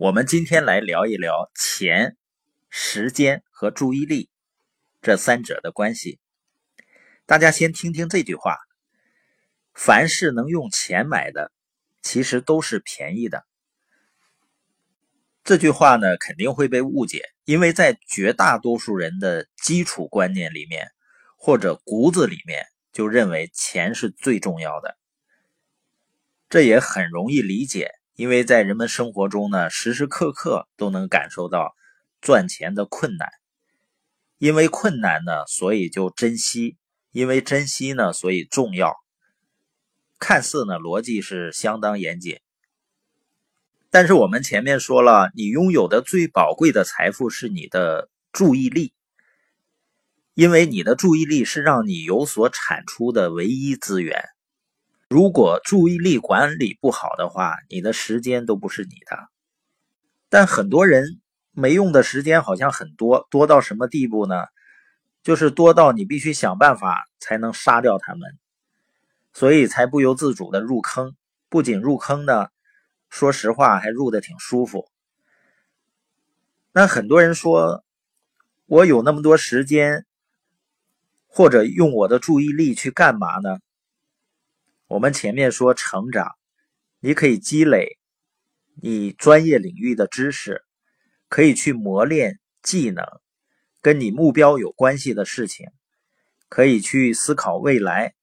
我们今天来聊一聊钱、时间和注意力这三者的关系。大家先听听这句话：凡是能用钱买的，其实都是便宜的。这句话呢，肯定会被误解，因为在绝大多数人的基础观念里面，或者骨子里面，就认为钱是最重要的。这也很容易理解，因为在人们生活中呢，时时刻刻都能感受到赚钱的困难。因为困难呢，所以就珍惜；因为珍惜呢，所以重要。看似呢，逻辑是相当严谨。但是我们前面说了，你拥有的最宝贵的财富是你的注意力。因为你的注意力是让你有所产出的唯一资源。如果注意力管理不好的话，你的时间都不是你的。但很多人没用的时间好像很多，多到什么地步呢？就是多到你必须想办法才能杀掉他们，所以才不由自主的入坑。不仅入坑呢，说实话还入得挺舒服。那很多人说，我有那么多时间，或者用我的注意力去干嘛呢？我们前面说成长，你可以积累你专业领域的知识，可以去磨练技能，跟你目标有关系的事情，可以去思考未来，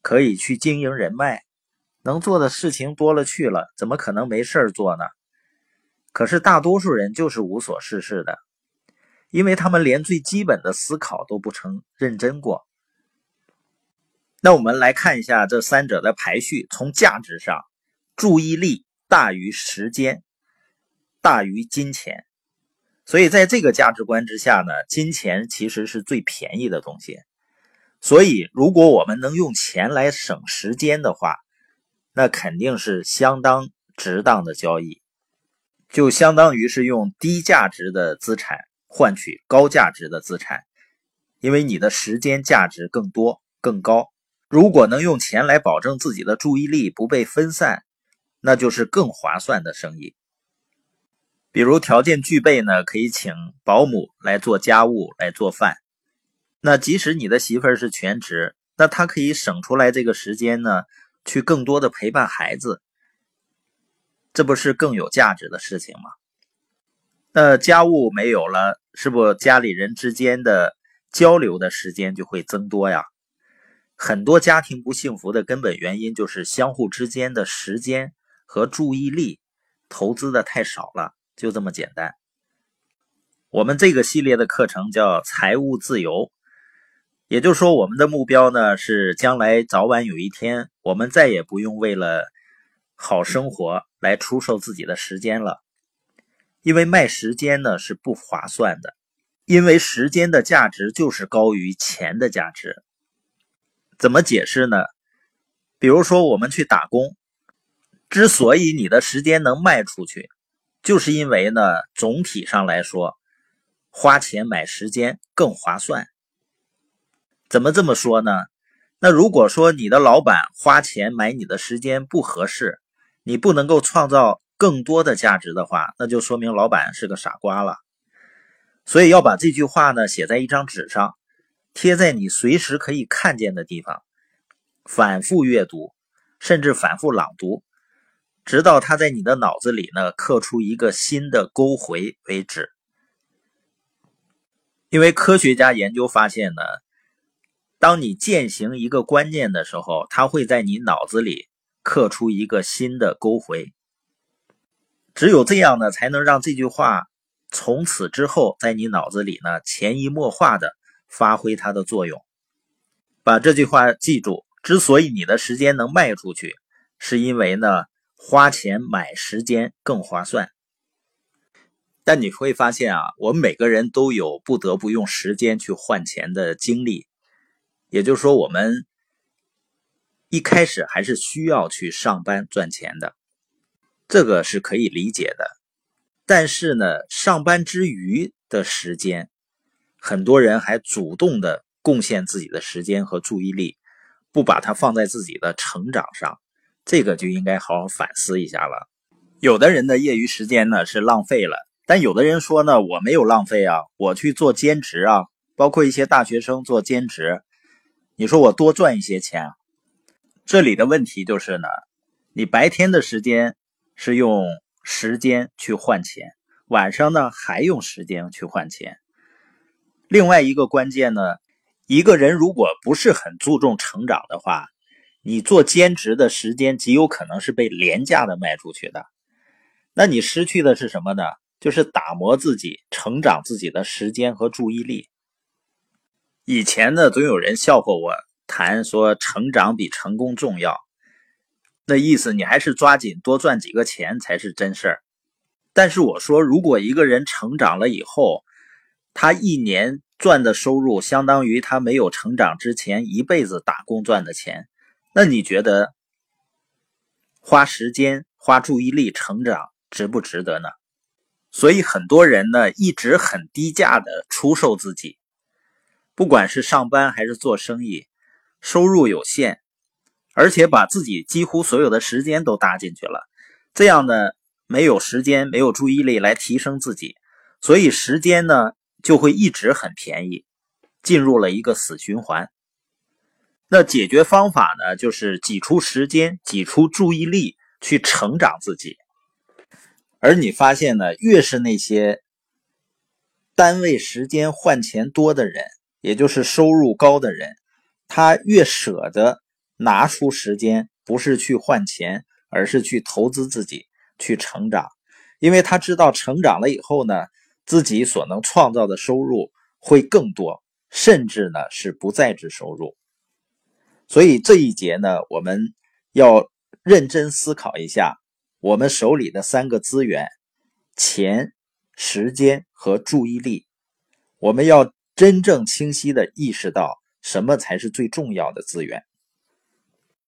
可以去经营人脉，能做的事情多了去了，怎么可能没事做呢？可是大多数人就是无所事事的，因为他们连最基本的思考都不曾认真过。那我们来看一下这三者的排序，从价值上，注意力大于时间，大于金钱。所以在这个价值观之下呢，金钱其实是最便宜的东西。所以如果我们能用钱来省时间的话，那肯定是相当值当的交易，就相当于是用低价值的资产换取高价值的资产，因为你的时间价值更多更高。如果能用钱来保证自己的注意力不被分散，那就是更划算的生意。比如条件具备呢，可以请保姆来做家务，来做饭。那即使你的媳妇儿是全职，那她可以省出来这个时间呢，去更多的陪伴孩子，这不是更有价值的事情吗？那家务没有了，是不是家里人之间的交流的时间就会增多呀？很多家庭不幸福的根本原因就是相互之间的时间和注意力投资的太少了，就这么简单。我们这个系列的课程叫财务自由，也就是说我们的目标呢是将来早晚有一天，我们再也不用为了好生活来出售自己的时间了。因为卖时间呢是不划算的，因为时间的价值就是高于钱的价值。怎么解释呢？比如说我们去打工，之所以你的时间能卖出去，就是因为呢，总体上来说，花钱买时间更划算。怎么这么说呢？那如果说你的老板花钱买你的时间不合适，你不能够创造更多的价值的话，那就说明老板是个傻瓜了。所以要把这句话呢，写在一张纸上，贴在你随时可以看见的地方，反复阅读，甚至反复朗读，直到它在你的脑子里呢刻出一个新的勾回为止。因为科学家研究发现呢，当你践行一个观念的时候，它会在你脑子里刻出一个新的勾回。只有这样呢，才能让这句话从此之后在你脑子里呢潜移默化的发挥它的作用。把这句话记住，之所以你的时间能卖出去，是因为呢花钱买时间更划算。但你会发现啊，我们每个人都有不得不用时间去换钱的经历，也就是说我们一开始还是需要去上班赚钱的，这个是可以理解的。但是呢，上班之余的时间，很多人还主动的贡献自己的时间和注意力，不把它放在自己的成长上，这个就应该好好反思一下了。有的人的业余时间呢是浪费了，但有的人说呢，我没有浪费啊，我去做兼职啊，包括一些大学生做兼职，你说我多赚一些钱啊。这里的问题就是呢，你白天的时间是用时间去换钱，晚上呢还用时间去换钱。另外一个关键呢，一个人如果不是很注重成长的话，你做兼职的时间极有可能是被廉价的卖出去的。那你失去的是什么呢？就是打磨自己、成长自己的时间和注意力。以前呢，总有人笑话我谈说成长比成功重要，那意思你还是抓紧多赚几个钱才是真事儿。但是我说，如果一个人成长了以后，他一年赚的收入相当于他没有成长之前一辈子打工赚的钱，那你觉得花时间、花注意力成长值不值得呢？所以很多人呢一直很低价的出售自己，不管是上班还是做生意，收入有限，而且把自己几乎所有的时间都搭进去了，这样呢没有时间、没有注意力来提升自己，所以时间呢就会一直很便宜，进入了一个死循环。那解决方法呢，就是挤出时间、挤出注意力去成长自己。而你发现呢，越是那些单位时间换钱多的人，也就是收入高的人，他越舍得拿出时间，不是去换钱，而是去投资自己，去成长。因为他知道成长了以后呢，自己所能创造的收入会更多，甚至呢是不在职收入。所以这一节呢，我们要认真思考一下我们手里的三个资源：钱、时间和注意力。我们要真正清晰地意识到什么才是最重要的资源。